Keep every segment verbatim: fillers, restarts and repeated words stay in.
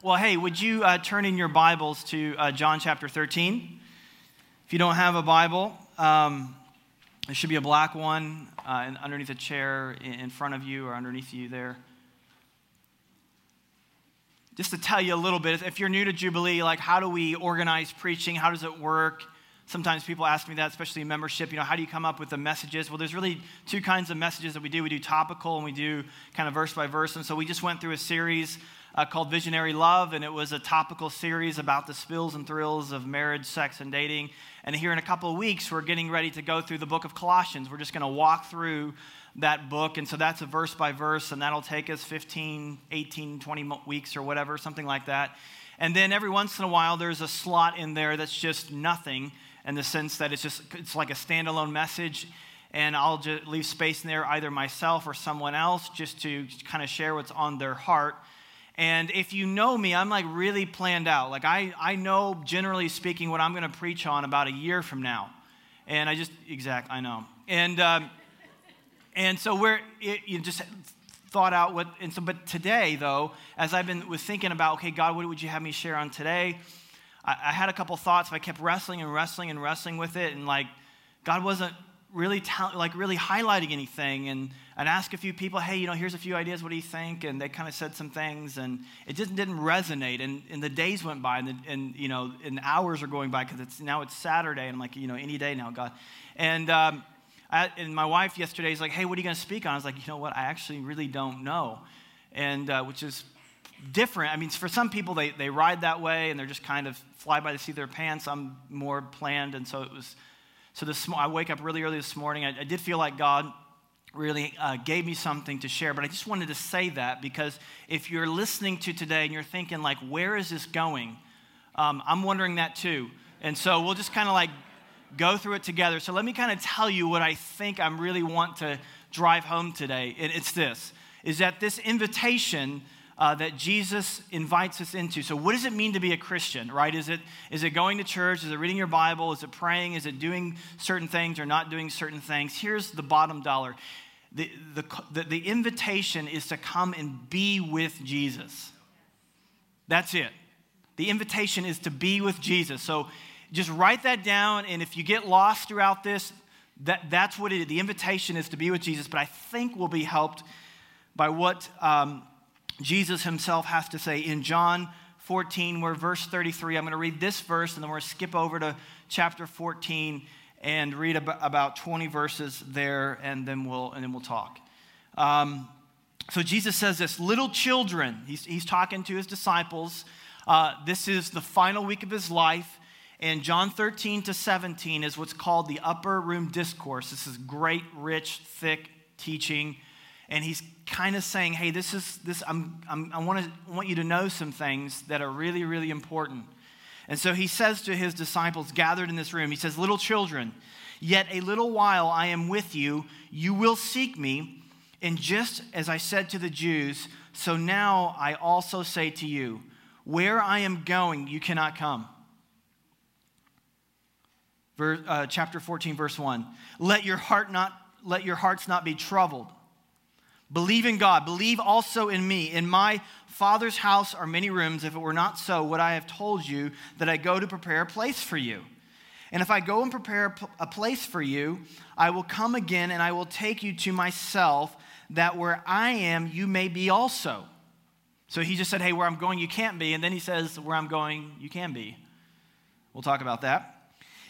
Well, hey, would you uh, turn in your Bibles to uh, John chapter thirteen? If you don't have a Bible, um, there should be a black one uh, in, underneath a chair in front of you or underneath you there. Just to tell you a little bit, if you're new to Jubilee, like how do we organize preaching? How does it work? Sometimes people ask me that, especially in membership. You know, how do you come up with the messages? Well, there's really two kinds of messages that we do. We do topical and we do kind of verse by verse. And so we just went through a series Uh, called Visionary Love, and it was a topical series about the spills and thrills of marriage, sex, and dating. And here in a couple of weeks, we're getting ready to go through the book of Colossians. We're just going to walk through that book, and so that's a verse by verse, and that'll take us fifteen, eighteen, twenty weeks or whatever, something like that. And then every once in a while, there's a slot in there that's just nothing, in the sense that it's just it's like a standalone message. And I'll just leave space in there, either myself or someone else, just to kind of share what's on their heart. And if you know me, I'm like really planned out. Like I, I know, generally speaking, what I'm going to preach on about a year from now. And I just, exact, I know. And um, and so we're, it, you just thought out what, and so, but today though, as I've been was thinking about, okay, God, what would you have me share on today? I, I had a couple thoughts, but I kept wrestling and wrestling and wrestling with it. And like, God wasn't really ta- like really highlighting anything, and I'd ask a few people, hey, you know, here's a few ideas, what do you think? And they kind of said some things, and it just didn't resonate, and, and the days went by, and, the, and you know, and hours are going by, because it's, now it's Saturday, and I'm like, you know, any day now, God. And, um, I, and my wife yesterday is like, hey, what are you going to speak on? I was like, you know what, I actually really don't know, and uh, which is different. I mean, for some people, they, they ride that way, and they're just kind of fly by the seat of their pants. I'm more planned, and so it was So this, I wake up really early this morning. I, I did feel like God really uh, gave me something to share, but I just wanted to say that because if you're listening to today and you're thinking like, where is this going? Um, I'm wondering that too. And so we'll just kind of like go through it together. So let me kind of tell you what I think I really want to drive home today. And it's this, is that this invitation Uh, that Jesus invites us into. So what does it mean to be a Christian, right? Is it is it going to church? Is it reading your Bible? Is it praying? Is it doing certain things or not doing certain things? Here's the bottom dollar. The, the, the, the invitation is to come and be with Jesus. That's it. The invitation is to be with Jesus. So just write that down, and if you get lost throughout this, that, that's what it is. The invitation is to be with Jesus, but I think we'll be helped by what Um, Jesus himself has to say in John fourteen, where verse thirty-three, I'm going to read this verse, and then we're going to skip over to chapter fourteen and read about twenty verses there, and then we'll and then we'll talk. Um, so Jesus says this, little children, he's, he's talking to his disciples. Uh, this is the final week of his life, and John thirteen to seventeen is what's called the upper room discourse. This is great, rich, thick teaching. And he's kind of saying, hey, this is this. I'm, I'm, I want to want you to know some things that are really, really important. And so he says to his disciples gathered in this room, he says, little children, yet a little while I am with you. You will seek me. And just as I said to the Jews, so now I also say to you, where I am going, you cannot come. Verse, uh, chapter fourteen, verse one. Let your heart not, let your hearts not be troubled. Believe in God. Believe also in me. In my Father's house are many rooms. If it were not so, would I have told you that I go to prepare a place for you? And if I go and prepare a place for you, I will come again and I will take you to myself, that where I am, you may be also. So he just said, hey, where I'm going, you can't be. And then he says, where I'm going, you can be. We'll talk about that.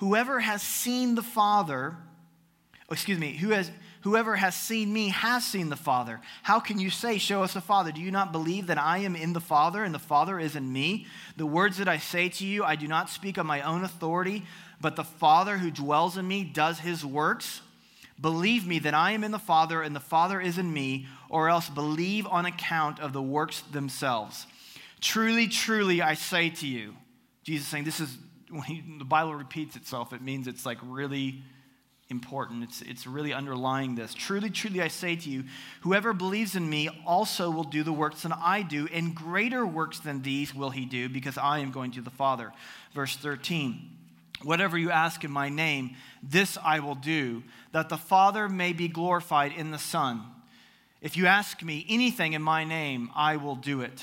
Whoever has seen the Father, excuse me, who has, whoever has seen me has seen the Father. How can you say, show us the Father? Do you not believe that I am in the Father and the Father is in me? The words that I say to you, I do not speak on my own authority, but the Father who dwells in me does his works. Believe me that I am in the Father and the Father is in me, or else believe on account of the works themselves. Truly, truly, I say to you. Jesus is saying this is, when he, the Bible repeats itself, it means it's like really important. It's, it's really underlying this. Truly, truly, I say to you, whoever believes in me also will do the works than I do, and greater works than these will he do, because I am going to the Father. Verse thirteen, whatever you ask in my name, this I will do, that the Father may be glorified in the Son. If you ask me anything in my name, I will do it.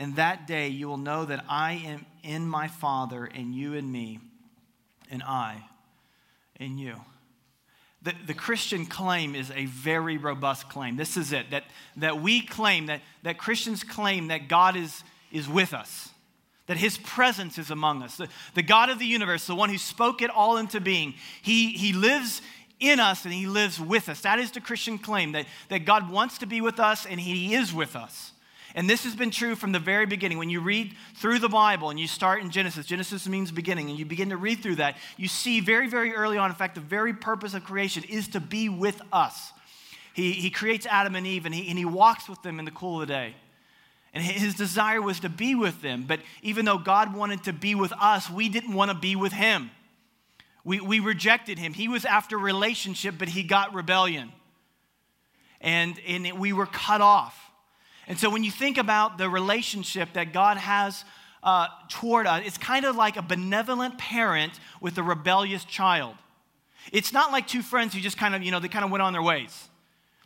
And that day you will know that I am in my Father, and you in me, and I in you. The, the Christian claim is a very robust claim. This is it, that, that we claim, that, that Christians claim that God is, is with us, that his presence is among us. The, the God of the universe, the one who spoke it all into being, he, he lives in us and he lives with us. That is the Christian claim, that, that God wants to be with us and he is with us. And this has been true from the very beginning. When you read through the Bible and you start in Genesis, Genesis means beginning, and you begin to read through that, you see very, very early on, in fact, the very purpose of creation is to be with us. He, he creates Adam and Eve, and he, and he walks with them in the cool of the day. And his desire was to be with them. But even though God wanted to be with us, we didn't want to be with him. We, we rejected him. He was after relationship, but he got rebellion. And, and we were cut off. And so when you think about the relationship that God has uh, toward us, it's kind of like a benevolent parent with a rebellious child. It's not like two friends who just kind of, you know, they kind of went on their ways.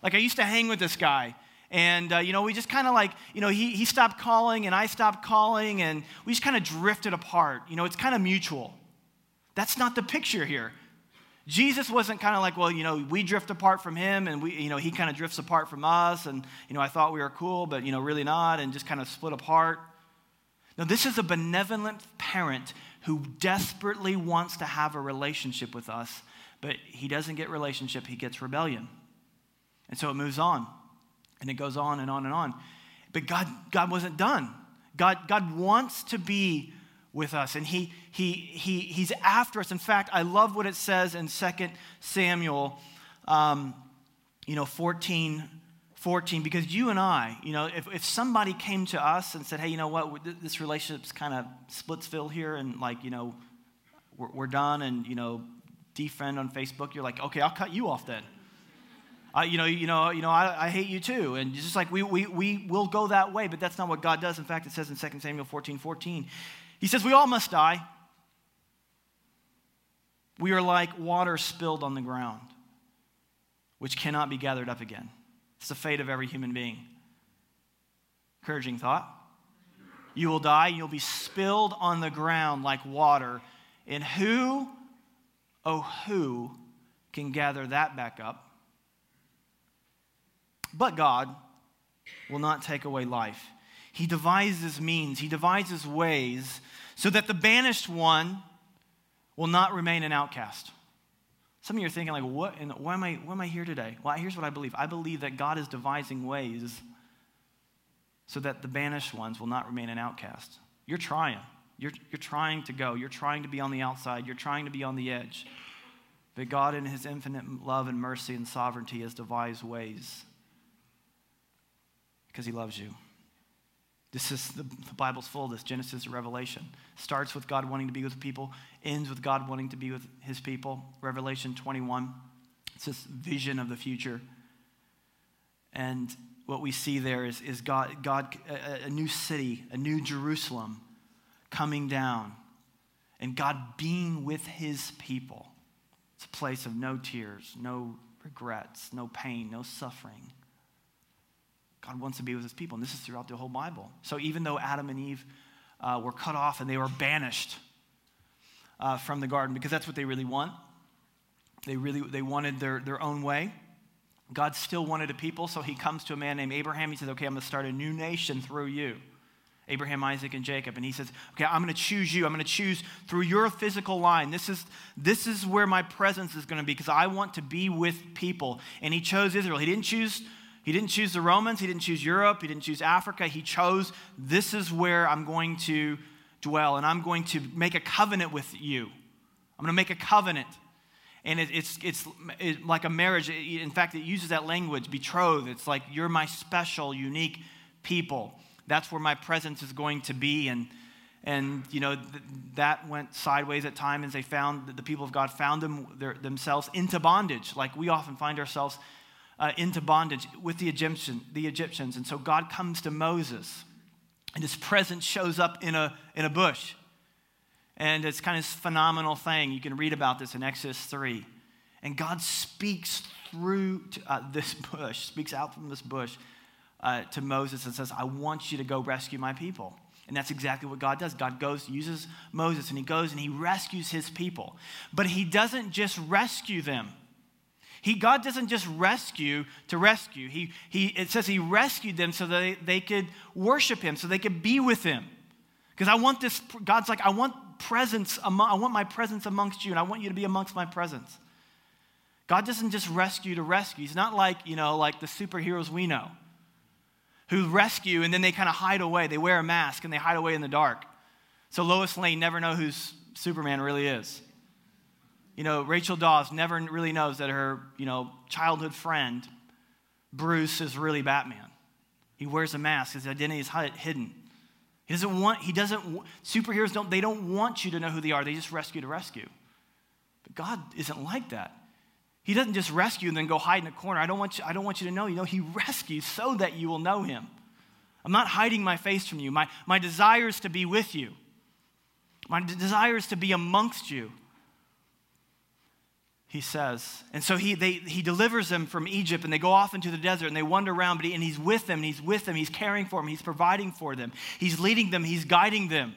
Like I used to hang with this guy, and, uh, you know, we just kind of like, you know, he, he stopped calling and I stopped calling, and we just kind of drifted apart. You know, it's kind of mutual. That's not the picture here. Jesus wasn't kind of like, well, you know, we drift apart from him, and we, you know, he kind of drifts apart from us, and, you know, I thought we were cool, but, you know, really not, and just kind of split apart. No, this is a benevolent parent who desperately wants to have a relationship with us, but he doesn't get relationship, he gets rebellion. And so it moves on, and it goes on and on and on. But God, God wasn't done. God, God wants to be with us, and he he he he's after us. In fact, I love what it says in Second Samuel, um, you know, fourteen, fourteen, because you and I, you know, if, if somebody came to us and said, hey, you know what, this relationship's kind of splitsville here, and like, you know, we're, we're done, and, you know, defriend on Facebook, you're like, okay, I'll cut you off then. Uh, you know, you know, you know. I, I hate you too, and it's just like we we we will go that way, but that's not what God does. In fact, it says in Second Samuel fourteen, fourteen. He says, we all must die. We are like water spilled on the ground, which cannot be gathered up again. It's the fate of every human being. Encouraging thought. You will die, you'll be spilled on the ground like water. And who, oh, who can gather that back up? But God will not take away life. He devises means, he devises ways so that the banished one will not remain an outcast. Some of you are thinking like, what, and why am I, why am I here today? Well, here's what I believe. I believe that God is devising ways so that the banished ones will not remain an outcast. You're trying. You're, you're trying to go. You're trying to be on the outside. You're trying to be on the edge. But God in his infinite love and mercy and sovereignty has devised ways because he loves you. This is, the, the Bible's full of this, Genesis to Revelation. Starts with God wanting to be with people, ends with God wanting to be with his people. Revelation twenty-one, it's this vision of the future. And what we see there is, is God, God a, a new city, a new Jerusalem coming down, and God being with his people. It's a place of no tears, no regrets, no pain, no suffering. God wants to be with his people, and this is throughout the whole Bible. So even though Adam and Eve uh, were cut off and they were banished uh, from the garden, because that's what they really want. They really they wanted their, their own way. God still wanted a people, so he comes to a man named Abraham. He says, okay, I'm going to start a new nation through you. Abraham, Isaac, and Jacob. And he says, okay, I'm going to choose you. I'm going to choose through your physical line. This is, this is where my presence is going to be because I want to be with people. And he chose Israel. He didn't choose He didn't choose the Romans. He didn't choose Europe. He didn't choose Africa. He chose, this is where I'm going to dwell, and I'm going to make a covenant with you. I'm going to make a covenant. And it, it's it's it, like a marriage. In fact, it uses that language, betrothed. It's like, you're my special, unique people. That's where my presence is going to be. And, and you know, th- that went sideways at times as they found, that the people of God found them, their, themselves into bondage. Like we often find ourselves uh, into bondage with the Egyptian, the Egyptians. And so God comes to Moses, and his presence shows up in a in a bush. And it's kind of this phenomenal thing. You can read about this in Exodus three. And God speaks through to, uh, this bush, speaks out from this bush uh, to Moses and says, I want you to go rescue my people. And that's exactly what God does. God goes, uses Moses, and he goes and he rescues his people. But he doesn't just rescue them. He, God doesn't just rescue to rescue. He, he, it says he rescued them so that they, they could worship him, so they could be with him. Because I want this, God's like, I want presence, among, I want my presence amongst you, and I want you to be amongst my presence. God doesn't just rescue to rescue. He's not like, you know, like the superheroes we know who rescue and then they kind of hide away. They wear a mask and they hide away in the dark. So Lois Lane never knows who Superman really is. You know, Rachel Dawes never really knows that her, you know, childhood friend, Bruce, is really Batman. He wears a mask. His identity is hidden. He doesn't want, he doesn't, superheroes don't, they don't want you to know who they are. They just rescue to rescue. But God isn't like that. He doesn't just rescue and then go hide in a corner. I don't want you, I don't want you to know. You know, he rescues so that you will know him. I'm not hiding my face from you. My, my desire is to be with you. My desire is to be amongst you. He says, and so he they, he delivers them from Egypt, and they go off into the desert, and they wander around, but he, and he's with them, and he's with them, he's caring for them, he's providing for them, he's leading them, he's guiding them.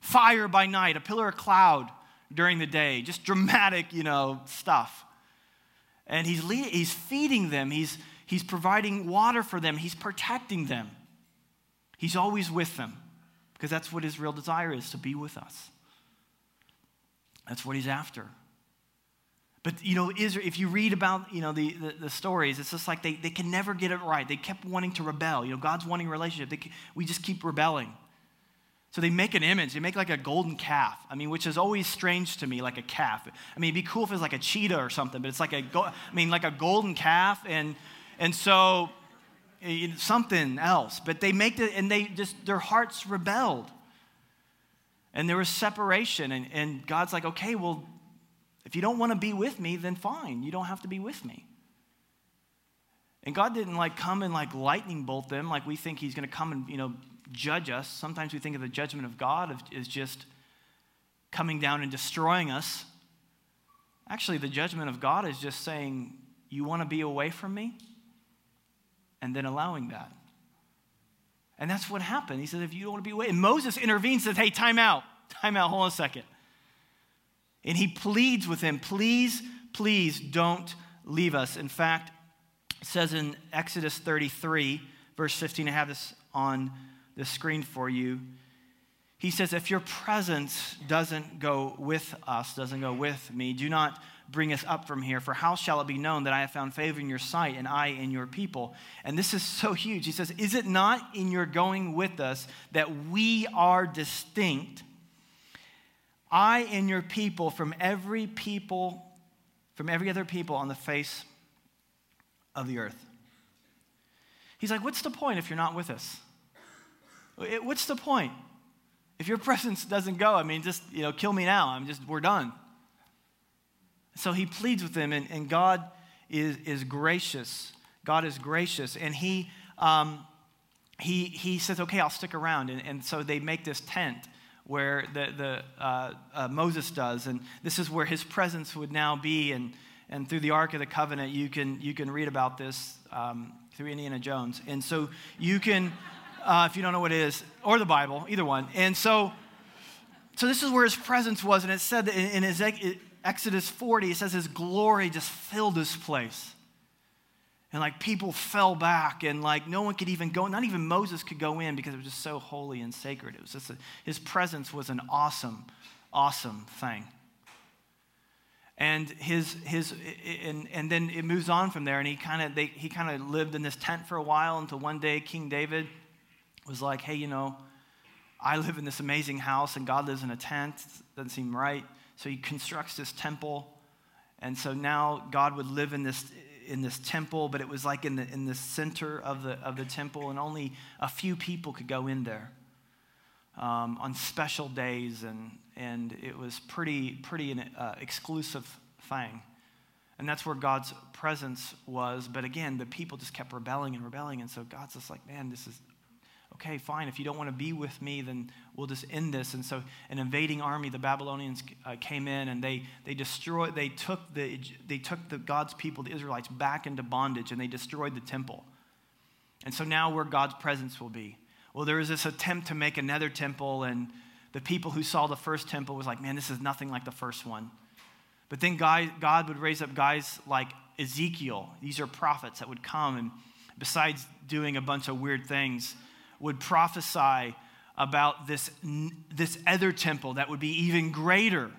Fire by night, a pillar of cloud during the day, just dramatic, you know, stuff. And he's lead, he's feeding them, he's he's providing water for them, he's protecting them. He's always with them, because that's what his real desire is, to be with us. That's what he's after. But, you know, Israel, if you read about, you know, the, the, the stories, it's just like they, they can never get it right. They kept wanting to rebel. You know, God's wanting a relationship. They, we just keep rebelling. So they make an image. They make like a golden calf, I mean, which is always strange to me, like a calf. I mean, it'd be cool if it was like a cheetah or something, but it's like a, go- I mean, like a golden calf. And and so it, something else. But they make it, and they just, their hearts rebelled. And there was separation. And, and God's like, okay, well, if you don't want to be with me, then fine. You don't have to be with me. And God didn't like come and like lightning bolt them like we think he's going to come and, you know, judge us. Sometimes we think of the judgment of God as just coming down and destroying us. Actually, the judgment of God is just saying, you want to be away from me? And then allowing that. And that's what happened. He said, if you don't want to be away. And Moses intervenes and says, hey, time out. Time out. Hold on a second. And he pleads with him, please, please don't leave us. In fact, it says in Exodus thirty-three, verse fifteen, I have this on the screen for you. He says, if your presence doesn't go with us, doesn't go with me, do not bring us up from here. For how shall it be known that I have found favor in your sight and I in your people? And this is so huge. He says, is it not in your going with us that we are distinct, I and your people, from every people, from every other people on the face of the earth? He's like, what's the point if you're not with us? What's the point? If your presence doesn't go, I mean, just, you know, kill me now. I'm just, we're done. So he pleads with them, and, and God is, is gracious. God is gracious. And he, um, he, he says, okay, I'll stick around. And, and so they make this tent where the, the uh, uh, Moses does, and this is where his presence would now be, and and through the Ark of the Covenant, you can you can read about this um, through Indiana Jones, and so you can, uh, if you don't know what it is, or the Bible, either one, and so so this is where his presence was, and it said that in, in Exodus forty, it says his glory just filled this place, And like people fell back and like no one could even go, not even Moses could go in because it was just so holy and sacred. It was just a, his presence was an awesome, awesome thing. And his his and, and then it moves on from there, and he kind of they he kind of lived in this tent for a while until one day King David was like, hey, you know, I live in this amazing house and God lives in a tent. Doesn't seem right. So he constructs this temple, and so now God would live in this in this temple, but it was like in the in the center of the of the temple, and only a few people could go in there um, on special days, and and it was pretty pretty an uh, exclusive thing, and that's where God's presence was. But again, the people just kept rebelling and rebelling, and so God's just like, man, this is okay, fine. If you don't want to be with me, then we'll just end this. And so, an invading army, the Babylonians uh, came in, and they they destroyed. They took the they took the God's people, the Israelites, back into bondage, and they destroyed the temple. And so now, where God's presence will be. Well, there was this attempt to make another temple, and the people who saw the first temple was like, man, this is nothing like the first one. But then God, God would raise up guys like Ezekiel. These are prophets that would come, and besides doing a bunch of weird things, would prophesy about this, this other temple that would be even greater.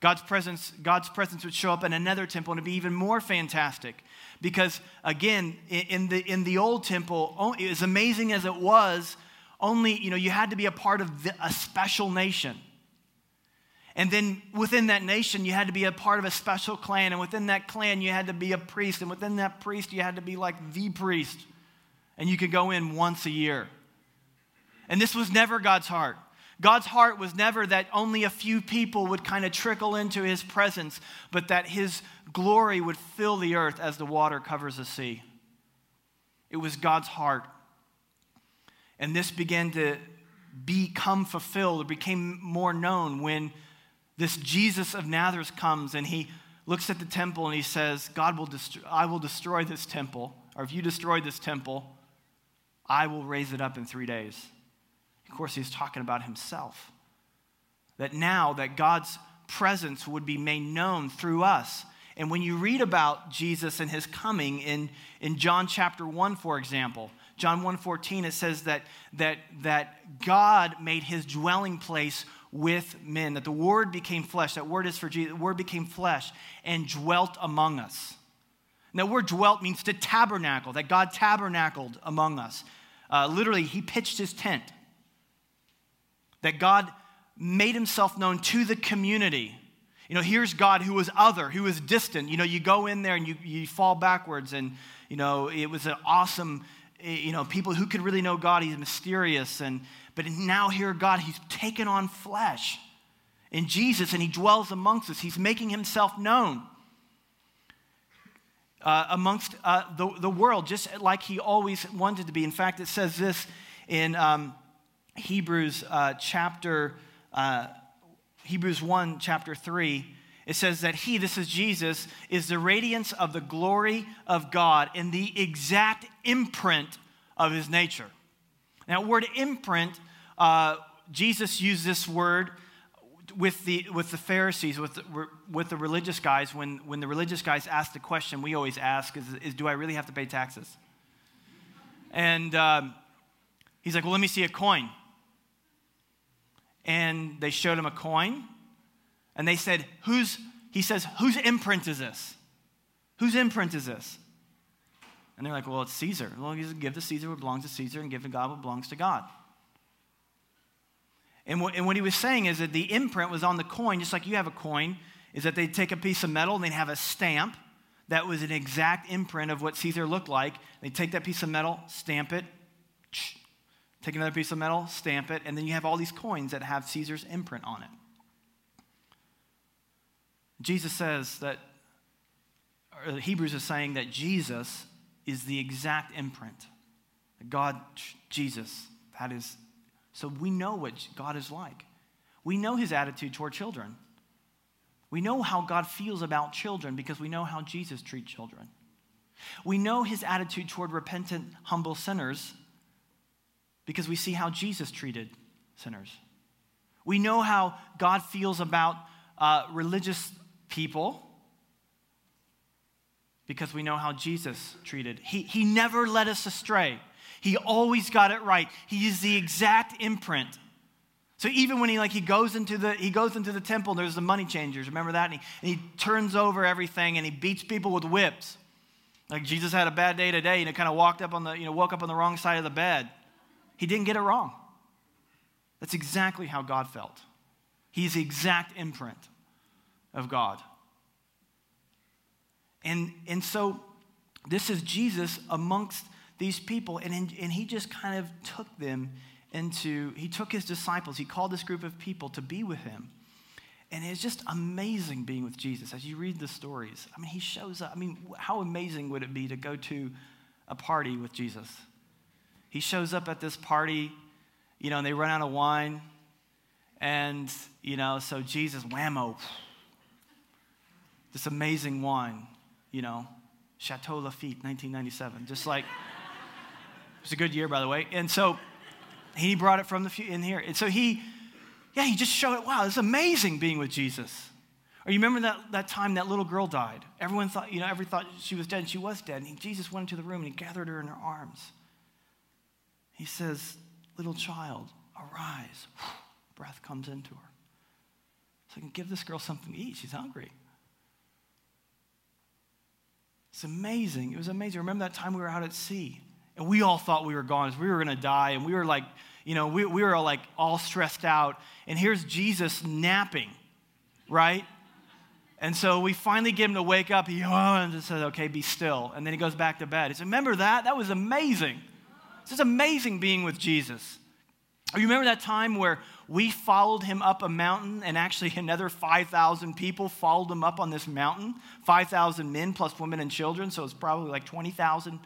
God's presence, God's presence would show up in another temple, and it'd be even more fantastic. Because again, in the in the old temple, as amazing as it was, only you know you had to be a part of the, a special nation. And then within that nation, you had to be a part of a special clan, and within that clan, you had to be a priest, and within that priest, you had to be like the priest, and you could go in once a year. And this was never God's heart. God's heart was never that only a few people would kind of trickle into his presence, but that his glory would fill the earth as the water covers the sea. It was God's heart. And this began to become fulfilled. It became more known when this Jesus of Nazareth comes and he looks at the temple and he says, God will destroy, I will destroy this temple, or if you destroy this temple, I will raise it up in three days. Of course, he's talking about himself. That now that God's presence would be made known through us. And when you read about Jesus and his coming in, in John chapter one, for example, John one fourteen, it says that, that, that God made his dwelling place with men, that the word became flesh. That word is for Jesus. The word became flesh and dwelt among us. Now, word dwelt means to tabernacle, that God tabernacled among us. Uh, literally, he pitched his tent. That God made himself known to the community. You know, here's God who was other, who was distant. You know, you go in there and you, you fall backwards, and, you know, it was an awesome, you know, people who could really know God, he's mysterious. And but now here God, he's taken on flesh in Jesus, and he dwells amongst us. He's making himself known uh, amongst uh, the, the world, just like he always wanted to be. In fact, it says this in... Um, Hebrews uh, chapter, uh, Hebrews one, chapter three, it says that he, this is Jesus, is the radiance of the glory of God and the exact imprint of his nature. Now, word imprint, uh, Jesus used this word with the with the Pharisees, with the, with the religious guys. When, when the religious guys asked the question we always ask is, is do I really have to pay taxes? And um, he's like, well, let me see a coin. And they showed him a coin, and they said, "Whose?" He says, "Whose imprint is this? Whose imprint is this?" And they're like, "Well, it's Caesar." Well, he says, give to Caesar what belongs to Caesar, and give to God what belongs to God. And what, and what he was saying is that the imprint was on the coin, just like you have a coin. Is that they'd take a piece of metal and they'd have a stamp that was an exact imprint of what Caesar looked like. They take that piece of metal, stamp it. Take another piece of metal, stamp it, and then you have all these coins that have Caesar's imprint on it. Jesus says that, or Hebrews is saying that Jesus is the exact imprint. God, Jesus, that is, so we know what God is like. We know his attitude toward children. We know how God feels about children because we know how Jesus treats children. We know his attitude toward repentant, humble sinners because we see how Jesus treated sinners. We know how God feels about uh, religious people because we know how Jesus treated. He, he never led us astray. He always got it right. He is the exact imprint. So even when he like he goes into the he goes into the temple, there's the money changers. Remember that? And he, and he turns over everything and he beats people with whips. Like Jesus had a bad day today and it kind of walked up on the you know woke up on the wrong side of the bed. He didn't get it wrong. That's exactly how God felt. He's the exact imprint of God. And and so this is Jesus amongst these people, and in, and he just kind of took them. Into, he took his disciples, he called this group of people to be with him. And it's just amazing being with Jesus. As you read the stories, I mean, he shows up. I mean, how amazing would it be to go to a party with Jesus? He shows up at this party, you know, and they run out of wine. And, you know, so Jesus, whammo, this amazing wine, you know, Chateau Lafite, nineteen ninety-seven. Just like, it's a good year, by the way. And so, he brought it from the few in here. And so he, yeah, he just showed it. Wow, it's amazing being with Jesus. Or you remember that, that time that little girl died? Everyone thought, you know, everyone thought she was dead, and she was dead. And he, Jesus went into the room and he gathered her in her arms. He says, little child, arise. Breath comes into her. So I can give this girl something to eat. She's hungry. It's amazing. It was amazing. Remember that time we were out at sea? And we all thought we were gone. We were going to die. And we were like, you know, we, we were all like all stressed out. And here's Jesus napping, right? And so we finally get him to wake up. He yawns and says, okay, be still. And then he goes back to bed. He said, remember that? That was amazing. It's just amazing being with Jesus. You remember that time where we followed him up a mountain and actually another five thousand people followed him up on this mountain? five thousand men plus women and children. So it's probably like twenty thousand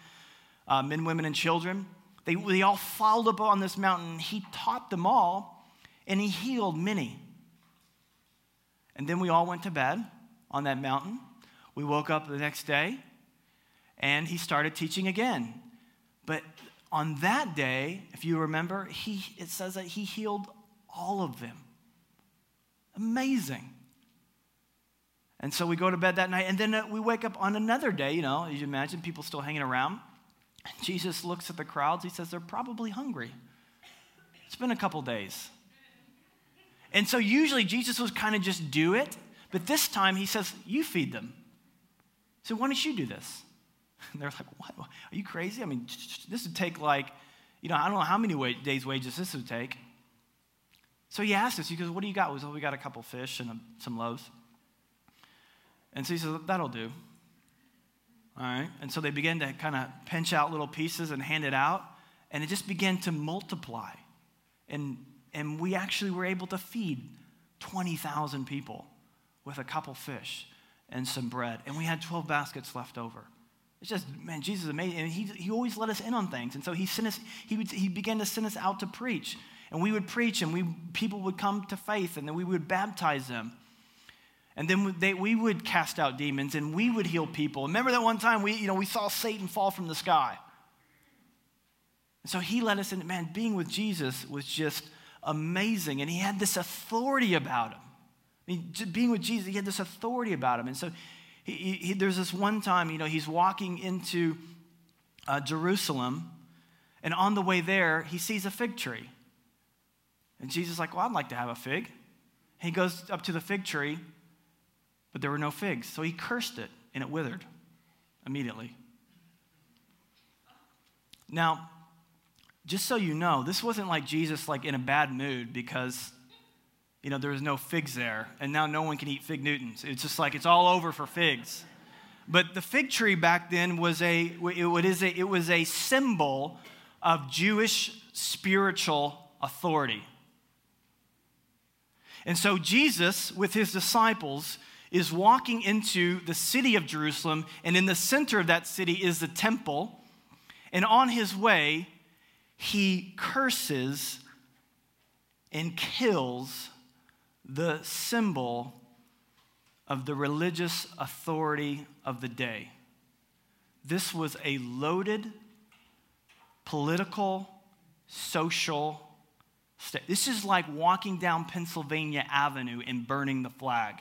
Uh, men, women, and children. They, they all followed up on this mountain. He taught them all, and he healed many. And then we all went to bed on that mountain. We woke up the next day, and he started teaching again. But on that day, if you remember, he it says that he healed all of them. Amazing. And so we go to bed that night, and then we wake up on another day, you know, you imagine people still hanging around. Jesus looks at the crowds. He says, they're probably hungry. It's been a couple days. And so usually Jesus was kind of just do it. But this time he says, you feed them. So why don't you do this? And they're like, what? Are you crazy? I mean, this would take like, you know, I don't know how many wage, days wages this would take. So he asked us, he goes, what do you got? We said, we got a couple fish and a, some loaves. And so he says, that'll do. All right, and so they began to kind of pinch out little pieces and hand it out, and it just began to multiply. And and we actually were able to feed twenty thousand people with a couple fish and some bread, and we had twelve baskets left over. It's just, man, Jesus is amazing, and he, he always let us in on things. And so he sent us, he would, he began to send us out to preach, and we would preach, and we people would come to faith, and then we would baptize them. And then they, we would cast out demons, and we would heal people. Remember that one time we, you know, we saw Satan fall from the sky. And so he let us in. Man, being with Jesus was just amazing, and he had this authority about him. I mean, being with Jesus, he had this authority about him. And so he, he, there's this one time, you know, he's walking into uh, Jerusalem, and on the way there, he sees a fig tree. And Jesus is like, well, I'd like to have a fig. And he goes up to the fig tree. But there were no figs. So he cursed it, and it withered immediately. Now, just so you know, this wasn't like Jesus like in a bad mood because, you know, there was no figs there, and now no one can eat fig Newtons. It's just like it's all over for figs. But the fig tree back then was a it is a, it was a symbol of Jewish spiritual authority. And so Jesus, with his disciples, is walking into the city of Jerusalem, and in the center of that city is the temple. And on his way, he curses and kills the symbol of the religious authority of the day. This was a loaded political, social state. This is like walking down Pennsylvania Avenue and burning the flag.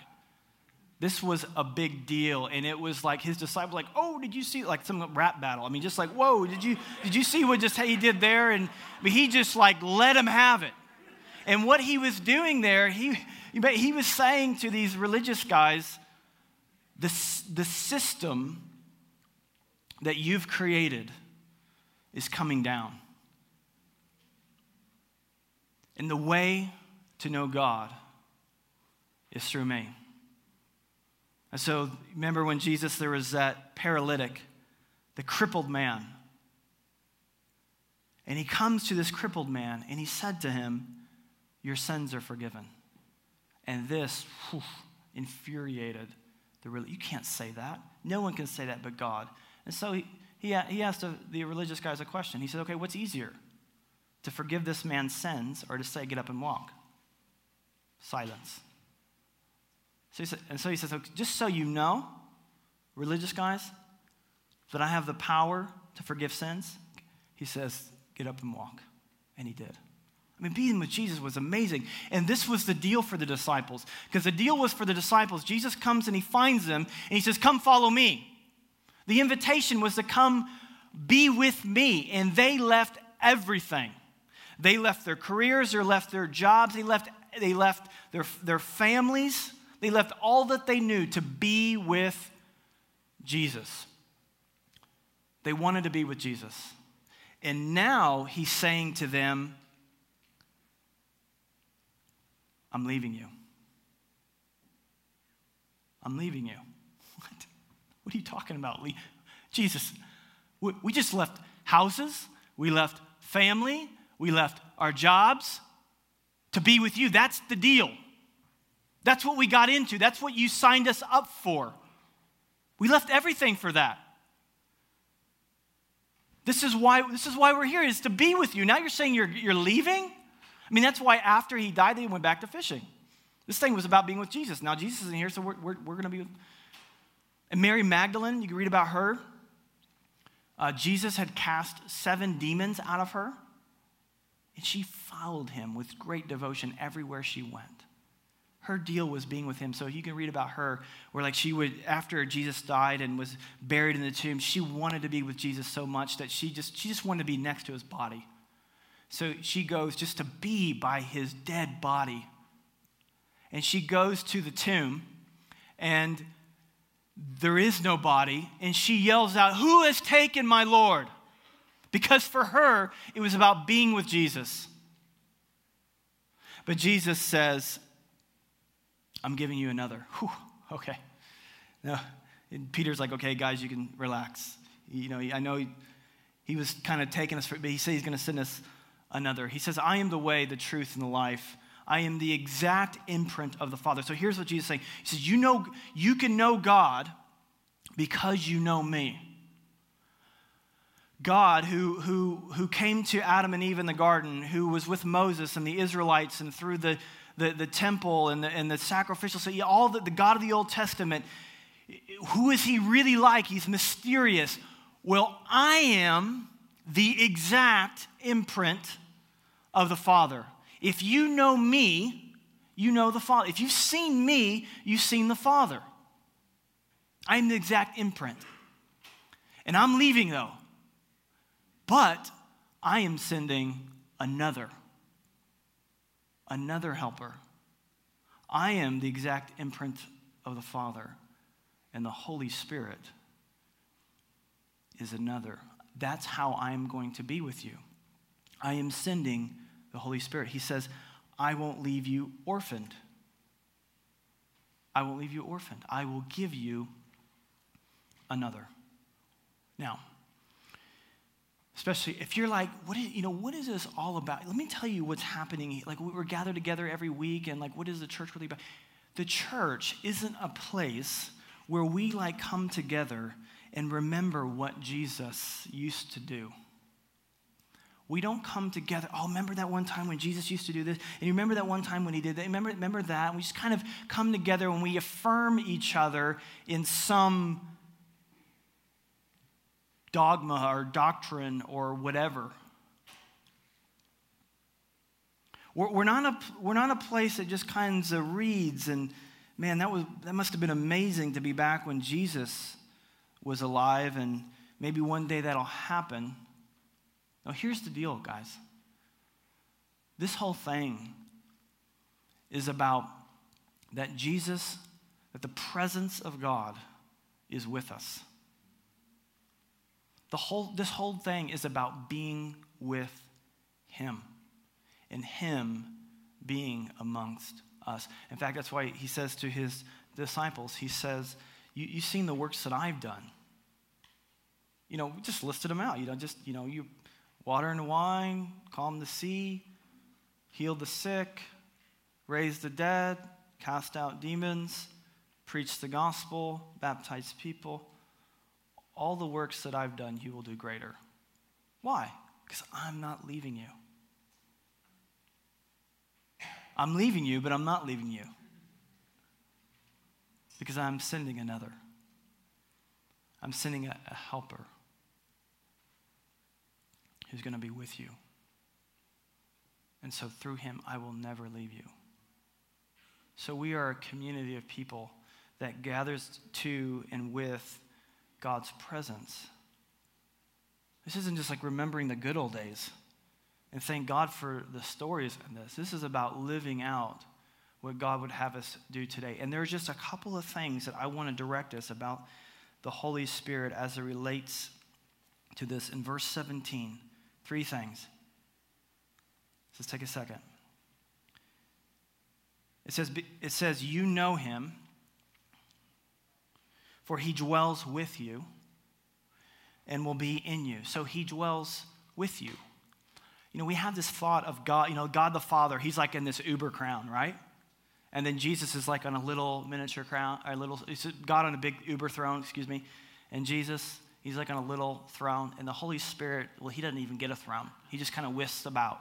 This was a big deal, and it was like his disciples, like, oh, did you see, like some rap battle? I mean, just like, whoa, did you did you see what just he did there? And I mean, he just like let him have it. And what he was doing there, he he was saying to these religious guys, the the system that you've created is coming down, and the way to know God is through me. And so remember when Jesus, there was that paralytic, the crippled man. And he comes to this crippled man and he said to him, your sins are forgiven. And this whew, infuriated the religious. You can't say that. No one can say that but God. And so he, he, he asked the religious guys a question. He said, okay, what's easier? To forgive this man's sins or to say, get up and walk? Silence. So he said, and so he says, okay, just so you know, religious guys, that I have the power to forgive sins, he says, get up and walk. And he did. I mean, being with Jesus was amazing. And this was the deal for the disciples. Because the deal was for the disciples. Jesus comes and he finds them and he says, come follow me. The invitation was to come be with me. And they left everything. They left their careers, they left their jobs, they left, they left their, their families. They left all that they knew to be with Jesus. They wanted to be with Jesus. And now he's saying to them, I'm leaving you. I'm leaving you. What? What are you talking about? Jesus, we just left houses. We left family. We left our jobs to be with you. That's the deal. That's what we got into. That's what you signed us up for. We left everything for that. This is why, this is why we're here, is to be with you. Now you're saying you're, you're leaving? I mean, that's why after he died, they went back to fishing. This thing was about being with Jesus. Now Jesus isn't here, so we're, we're, we're going to be with. And Mary Magdalene, you can read about her. Uh, Jesus had cast seven demons out of her. And she followed him with great devotion everywhere she went. Her deal was being with him. So you can read about her where like she would, after Jesus died and was buried in the tomb, she wanted to be with Jesus so much that she just she just wanted to be next to his body. So she goes just to be by his dead body. And she goes to the tomb and there is no body. And she yells out, who has taken my Lord? Because for her, it was about being with Jesus. But Jesus says, I'm giving you another. Whew, okay. No, and Peter's like, okay, guys, you can relax. You know, I know he, he was kind of taking us, for, but he said he's going to send us another. He says, I am the way, the truth, and the life. I am the exact imprint of the Father. So here's what Jesus is saying. He says, you know, you can know God because you know me. God who, who, who came to Adam and Eve in the garden, who was with Moses and the Israelites and through the The, the temple and the, and the sacrificial, so all the, the God of the Old Testament, who is he really like? He's mysterious. Well, I am the exact imprint of the Father. If you know me, you know the Father. If you've seen me, you've seen the Father. I'm the exact imprint. And I'm leaving though. But I am sending another. Another helper. I am the exact imprint of the Father, and the Holy Spirit is another. That's how I'm going to be with you. I am sending the Holy Spirit. He says, I won't leave you orphaned. I won't leave you orphaned. I will give you another. Now, especially if you're like, what is, you know, what is this all about? Let me tell you what's happening. Like we're gathered together every week and like, what is the church really about? The church isn't a place where we like come together and remember what Jesus used to do. We don't come together, oh, remember that one time when Jesus used to do this? And you remember that one time when he did that? Remember, remember that? And we just kind of come together and we affirm each other in some dogma or doctrine or whatever. We're, we're not a we're not a place that just kind of reads and man, that was that must have been amazing to be back when Jesus was alive, and maybe one day that'll happen. Now, here's the deal, guys. This whole thing is about that Jesus, that the presence of God is with us. The whole, this whole thing is about being with him and him being amongst us. In fact, that's why he says to his disciples, he says, you, you've seen the works that I've done. You know, we just listed them out. You know, just, you know, you water and wine, calm the sea, heal the sick, raise the dead, cast out demons, preach the gospel, baptize people. All the works that I've done, you will do greater. Why? Because I'm not leaving you. I'm leaving you, but I'm not leaving you. Because I'm sending another. I'm sending a, a helper who's going to be with you. And so through him, I will never leave you. So we are a community of people that gathers to and with God's presence. This isn't just like remembering the good old days and thank God for the stories in this. This is about living out what God would have us do today. And there's just a couple of things that I want to direct us about the Holy Spirit as it relates to this. In verse seventeen, three things. Let's take a second. It says, it says, you know him, for he dwells with you and will be in you. So he dwells with you. You know, we have this thought of God, you know, God the Father, he's like in this uber crown, right? And then Jesus is like on a little miniature crown, a little, it's God on a big uber throne, excuse me. And Jesus, he's like on a little throne. And the Holy Spirit, well, he doesn't even get a throne. He just kind of whisks about.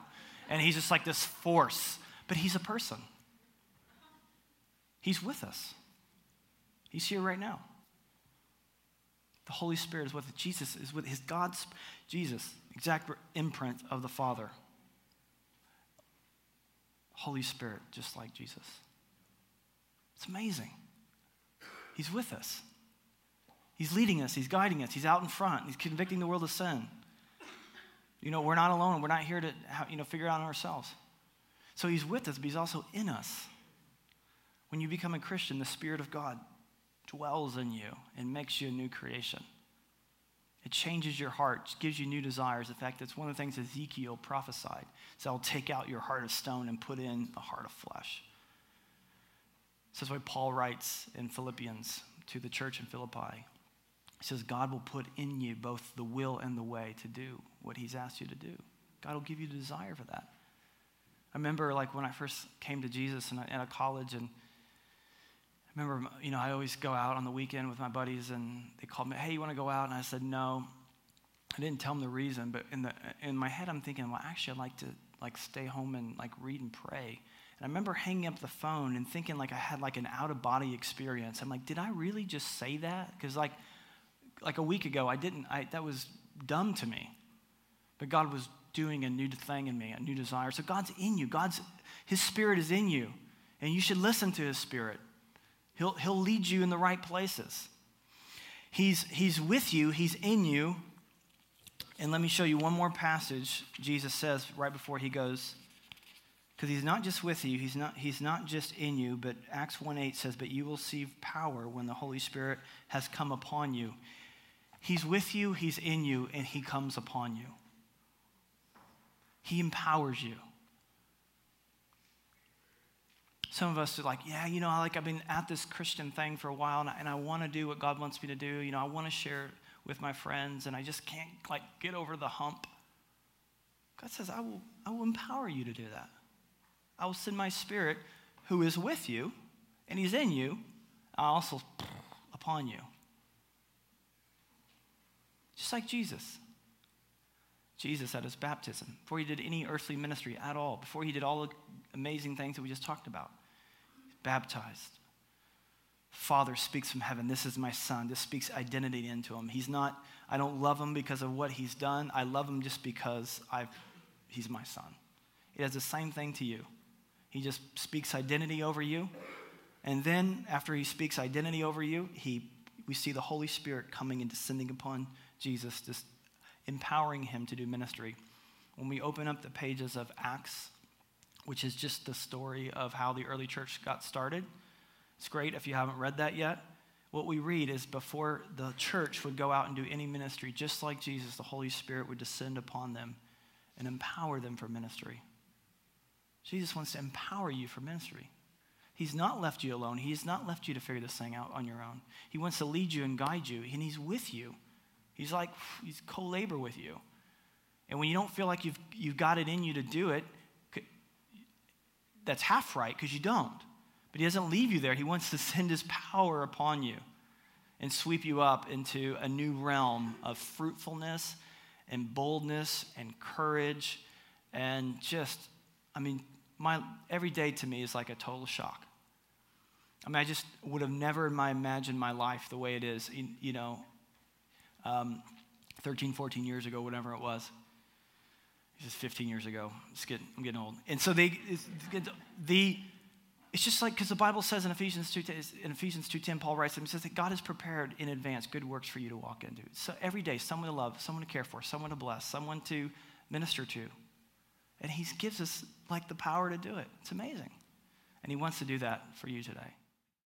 And he's just like this force, but he's a person. He's with us. He's here right now. The Holy Spirit is with us. Jesus is with his God's, Jesus, exact imprint of the Father. Holy Spirit, just like Jesus. It's amazing. He's with us. He's leading us. He's guiding us. He's out in front. He's convicting the world of sin. You know, we're not alone. We're not here to, you know, figure it out on ourselves. So he's with us, but he's also in us. When you become a Christian, the Spirit of God dwells in you and makes you a new creation. It changes your heart, gives you new desires. In fact, that's one of the things Ezekiel prophesied. So I'll take out your heart of stone and put in the heart of flesh. This is why Paul writes in Philippians to the church in Philippi. He says, God will put in you both the will and the way to do what he's asked you to do. God will give you the desire for that. I remember like when I first came to Jesus in a college, and remember, you know, I always go out on the weekend with my buddies, and they called me, hey, you want to go out? And I said, no. I didn't tell them the reason, but in the in my head, I'm thinking, well, actually, I'd like to, like, stay home and, like, read and pray. And I remember hanging up the phone and thinking, like, I had, like, an out-of-body experience. I'm like, did I really just say that? Because, like, like a week ago, I didn't. I, that was dumb to me. But God was doing a new thing in me, a new desire. So God's in you. God's, his Spirit is in you, and you should listen to his Spirit. He'll, he'll lead you in the right places. He's, he's with you. He's in you. And let me show you one more passage Jesus says right before he goes, because he's not just with you. He's not, he's not just in you, but Acts one eight says, but you will receive power when the Holy Spirit has come upon you. He's with you, he's in you, and he comes upon you. He empowers you. Some of us are like, yeah, you know, like I've been at this Christian thing for a while, and I, and I want to do what God wants me to do. You know, I want to share with my friends, and I just can't like get over the hump. God says, I will, I will empower you to do that. I will send my Spirit, who is with you, and he's in you, and I also upon you. Just like Jesus. Jesus at his baptism, before he did any earthly ministry at all, before he did all the amazing things that we just talked about. Baptized. Father speaks from heaven. This is my son. This speaks identity into him. He's not, I don't love him because of what he's done. I love him just because I've, he's my son. It does the same thing to you. He just speaks identity over you. And then after he speaks identity over you, he we see the Holy Spirit coming and descending upon Jesus, just empowering him to do ministry. When we open up the pages of Acts, which is just the story of how the early church got started, it's great if you haven't read that yet. What we read is before the church would go out and do any ministry, just like Jesus, the Holy Spirit would descend upon them and empower them for ministry. Jesus wants to empower you for ministry. He's not left you alone. He's not left you to figure this thing out on your own. He wants to lead you and guide you, and he's with you. He's like, he's co-labor with you. And when you don't feel like you've, you've got it in you to do it, that's half right, because you don't. But he doesn't leave you there. He wants to send his power upon you and sweep you up into a new realm of fruitfulness and boldness and courage and just, I mean, my every day to me is like a total shock. I mean, I just would have never in my, imagined my life the way it is, in, you know, um, thirteen, fourteen years ago, whatever it was. This is fifteen years ago. It's getting, I'm getting old. And so they, it's, it's, the... It's just like, because the Bible says in Ephesians two ten, in Ephesians two ten, Paul writes, and he says that God has prepared in advance good works for you to walk into. So every day, someone to love, someone to care for, someone to bless, someone to minister to. And he gives us like the power to do it. It's amazing. And he wants to do that for you today.